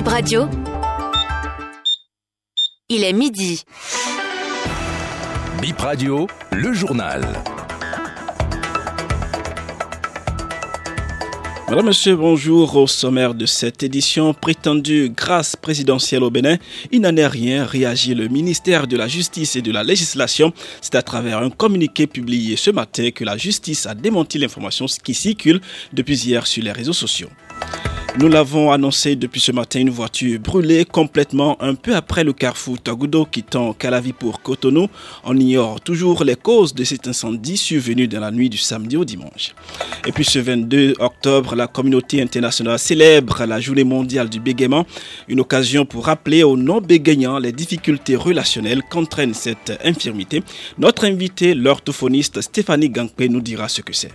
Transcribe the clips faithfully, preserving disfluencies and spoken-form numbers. Bip Radio, il est midi. Bip Radio, le journal. Madame, Monsieur, bonjour. Au sommaire de cette édition, prétendue grâce présidentielle au Bénin, il n'en est rien, réagit le ministère de la Justice et de la Législation. C'est à travers un communiqué publié ce matin que la justice a démenti l'information qui circule depuis hier sur les réseaux sociaux. Nous l'avons annoncé depuis ce matin, une voiture brûlée complètement un peu après le carrefour Tagudo quittant Calavi pour Cotonou. On ignore toujours les causes de cet incendie survenu dans la nuit du samedi au dimanche. Et puis ce vingt-deux octobre, la communauté internationale célèbre la journée mondiale du bégaiement. Une occasion pour rappeler aux non-bégayants les difficultés relationnelles qu'entraîne cette infirmité. Notre invitée, l'orthophoniste Stéphanie Gangpé, nous dira ce que c'est.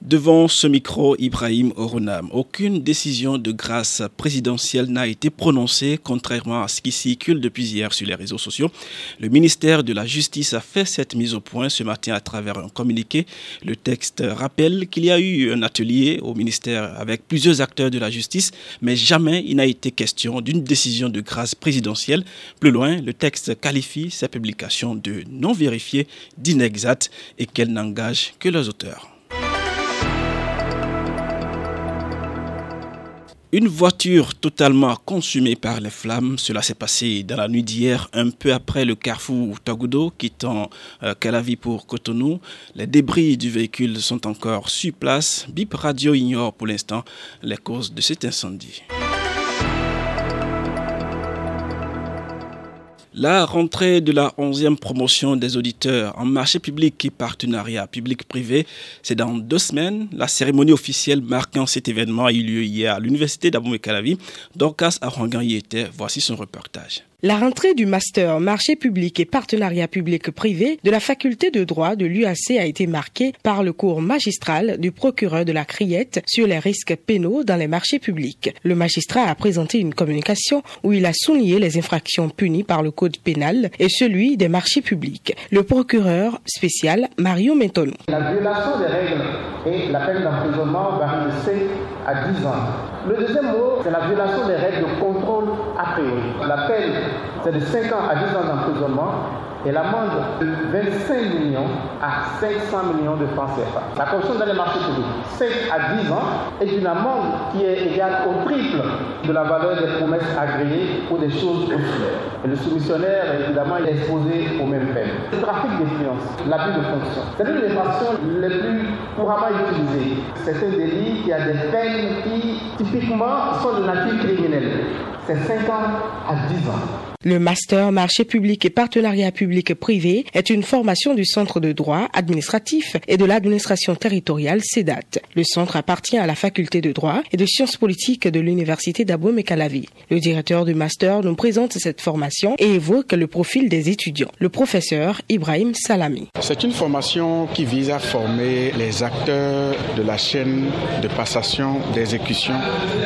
Devant ce micro, Ibrahim Oronam, aucune décision de grâce présidentielle n'a été prononcée, contrairement à ce qui circule depuis hier sur les réseaux sociaux. Le ministère de la Justice a fait cette mise au point ce matin à travers un communiqué. Le texte rappelle qu'il y a eu un atelier au ministère avec plusieurs acteurs de la justice, mais jamais il n'a été question d'une décision de grâce présidentielle. Plus loin, le texte qualifie sa publication de non vérifiée, d'inexacte et qu'elle n'engage que leurs auteurs. Une voiture totalement consumée par les flammes, cela s'est passé dans la nuit d'hier, un peu après le carrefour Tagudo quittant euh, Calavi pour Cotonou. Les débris du véhicule sont encore sur place. Bip Radio ignore pour l'instant les causes de cet incendie. La rentrée de la onzième promotion des auditeurs en marché public et partenariat public-privé, c'est dans deux semaines. La cérémonie officielle marquant cet événement a eu lieu hier à l'Université d'Abomey-Calavi. Dorcas Aranga y était, voici son reportage. La rentrée du master marché public et partenariat public-privé de la faculté de droit de l'U A C a été marquée par le cours magistral du procureur de la CRIET sur les risques pénaux dans les marchés publics. Le magistrat a présenté une communication où il a souligné les infractions punies par le code pénal et celui des marchés publics. Le procureur spécial Mario Menton. La violation des règles et la peine d'emprisonnement varie de cinq à dix ans. Le deuxième mot, c'est la violation des règles de contrôle a priori. La peine, c'est de cinq ans à dix ans d'emprisonnement et l'amende de vingt-cinq millions à cinq cents millions de francs C F A. La corruption dans les marchés publics, cinq à dix ans, est une amende qui est égale au triple de la valeur des promesses agréées ou des choses ouvertes. Et le soumissionnaire, évidemment, est exposé aux mêmes peines. Le trafic d'influence, l'abus de fonction, c'est l'une des infractions les plus couramment utilisées. C'est un délit qui a des peines qui, typiquement, sont de nature criminelle. C'est cinq ans à dix ans. Le master marché public et partenariat public-privé est une formation du Centre de droit administratif et de l'administration territoriale C E D A T. Le centre appartient à la faculté de droit et de sciences politiques de l'Université d'Abomey-Calavi. Le directeur du master nous présente cette formation et évoque le profil des étudiants. Le professeur Ibrahim Salami. C'est une formation qui vise à former les acteurs de la chaîne de passation, d'exécution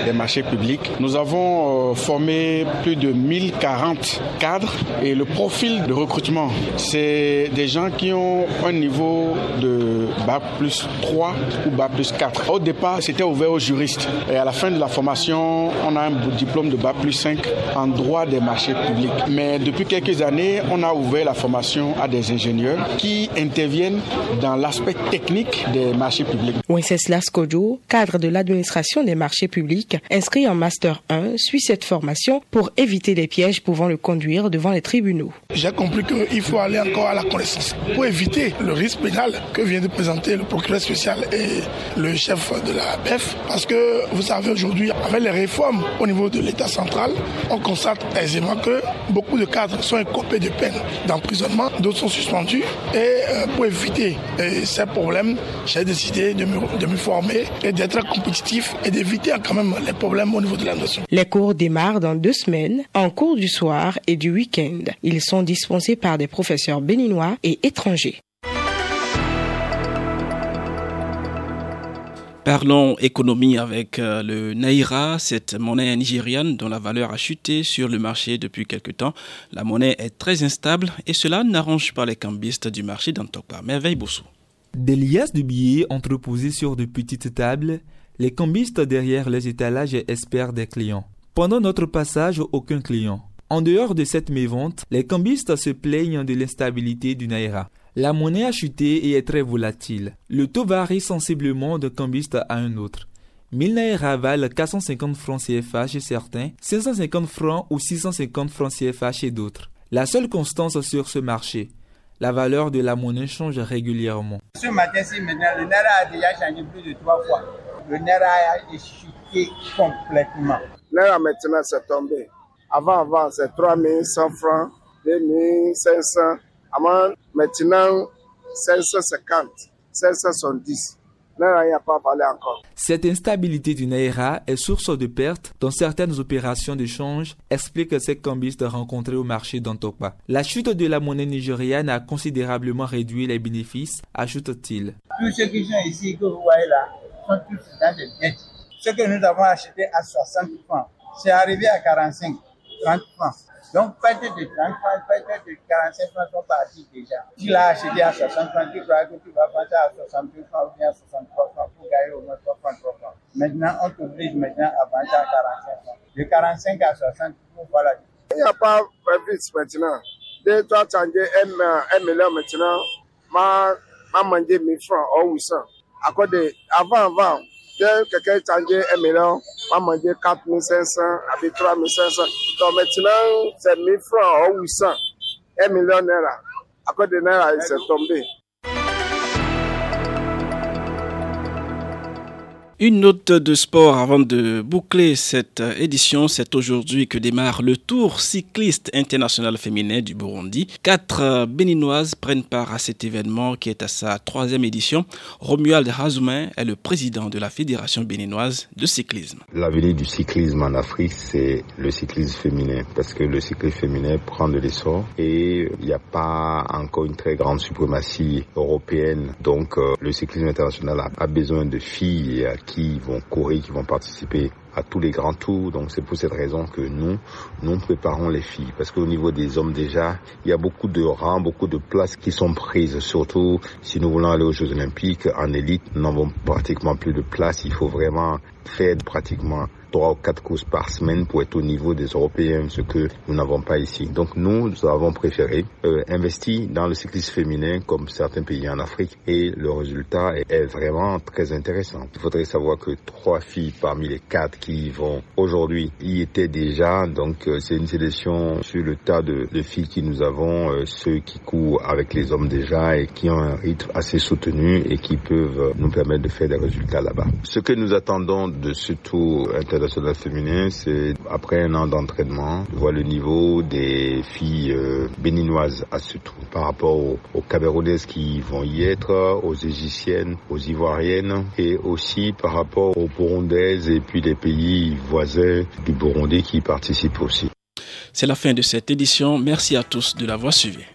des marchés publics. Nous avons formé plus de mille quarante cadres et le profil de recrutement, c'est des gens qui ont un niveau de bac plus trois ou bac plus quatre. Au départ, c'était ouvert aux juristes et à la fin de la formation, on a un diplôme de bac plus cinq en droit des marchés publics. Mais depuis quelques années, on a ouvert la formation à des ingénieurs qui interviennent dans l'aspect technique des marchés publics. Wenceslas Kodjo, cadre de l'administration des marchés publics, inscrit en master un, suit cette formation pour éviter les pièges pouvant le conduire devant les tribunaux. J'ai compris qu'il faut aller encore à la connaissance pour éviter le risque pénal que vient de présenter le procureur spécial et le chef de la B E F. Parce que vous savez aujourd'hui, avec les réformes au niveau de l'État central, on constate aisément que beaucoup de cadres sont inculpés de peine d'emprisonnement, d'autres sont suspendus. Et pour éviter ces problèmes, j'ai décidé de me, de me former et d'être compétitif et d'éviter quand même les problèmes au niveau de la nation. Les cours démarrent dans deux semaines en cours du soir et du week-end. Ils sont dispensés par des professeurs béninois et étrangers. Parlons économie avec le Naira, cette monnaie nigériane dont la valeur a chuté sur le marché depuis quelque temps. La monnaie est très instable et cela n'arrange pas les cambistes du marché d'Antokpa. Merveille Bousso. Des liasses de billets entreposés sur de petites tables, les cambistes derrière les étalages espèrent des clients. Pendant notre passage, aucun client. En dehors de cette mévente, les cambistes se plaignent de l'instabilité du Naira. La monnaie a chuté et est très volatile. Le taux varie sensiblement d'un cambiste à un autre. mille Naira valent quatre cent cinquante francs C F A chez certains, cinq cent cinquante francs ou six cent cinquante francs C F A chez d'autres. La seule constance sur ce marché, la valeur de la monnaie change régulièrement. Ce matin-ci, maintenant, le Naira a déjà changé plus de trois fois. Le Naira a chuté complètement. Le Naira maintenant s'est tombé. Avant, avant, c'est trois mille cent francs, deux mille cinq cents. Avant, maintenant, cinq cent cinquante, cinq cent soixante-dix. Naira n'y a pas parlé encore. Cette instabilité du Naira est source de pertes dans certaines opérations de change, explique ces cambistes rencontrés au marché d'Antokpa. La chute de la monnaie nigériane a considérablement réduit les bénéfices, ajoute-t-il. Tous ceux qui sont ici, que vous voyez là, sont tous dans des dettes. Ce que nous avons acheté à soixante francs, c'est arrivé à quarante-cinq. trente francs. Donc, peut-être de trente francs, peut-être de quarante-cinq francs sont partis déjà. Tu l'as acheté à soixante francs, tu crois que tu vas passer à soixante-deux francs ou bien à soixante-trois francs pour gagner au moins trois francs, trois francs. Maintenant, on t'oblige maintenant à vendre à quarante-cinq francs. De quarante-cinq à soixante, voilà. Il n'y a pas de prévu maintenant. Dès que tu as changé un million maintenant, m'a mangé mille francs ou huit cents. À cause de, avant, avant, dès que quelqu'un a changé un million, m'a mangé quatre mille cinq cents, avec trois mille cinq cents. Donc maintenant, c'est mille francs ou huit cents, un million Naira. À cause de Naira, il s'est tombé. Une note de sport avant de boucler cette édition. C'est aujourd'hui que démarre le Tour Cycliste International Féminin du Burundi. Quatre Béninoises prennent part à cet événement qui est à sa troisième édition. Romuald Hazoumain est le président de la Fédération béninoise de cyclisme. L'avenir du cyclisme en Afrique, c'est le cyclisme féminin. Parce que le cyclisme féminin prend de l'essor et il n'y a pas encore une très grande suprématie européenne. Donc le cyclisme international a besoin de filles qui qui vont courir, qui vont participer à tous les grands tours. Donc c'est pour cette raison que nous, nous préparons les filles. Parce qu'au niveau des hommes déjà, il y a beaucoup de rangs, beaucoup de places qui sont prises. Surtout si nous voulons aller aux Jeux Olympiques, en élite, nous n'avons pratiquement plus de place. Il faut vraiment faire pratiquement trois ou quatre courses par semaine pour être au niveau des Européens, ce que nous n'avons pas ici. Donc nous, nous avons préféré euh, investir dans le cyclisme féminin comme certains pays en Afrique et le résultat est, est vraiment très intéressant. Il faudrait savoir que trois filles parmi les quatre qui vont aujourd'hui y étaient déjà. Donc euh, c'est une sélection sur le tas de, de filles que nous avons, euh, ceux qui courent avec les hommes déjà et qui ont un rythme assez soutenu et qui peuvent nous permettre de faire des résultats là-bas. Ce que nous attendons de ce tour international féminin, c'est après un an d'entraînement, on voit le niveau des filles béninoises à ce tour par rapport aux, aux Camerounaises qui vont y être, aux Égyptiennes, aux Ivoiriennes et aussi par rapport aux Burundaises et puis des pays voisins du Burundi qui participent aussi. C'est la fin de cette édition. Merci à tous de l'avoir suivi.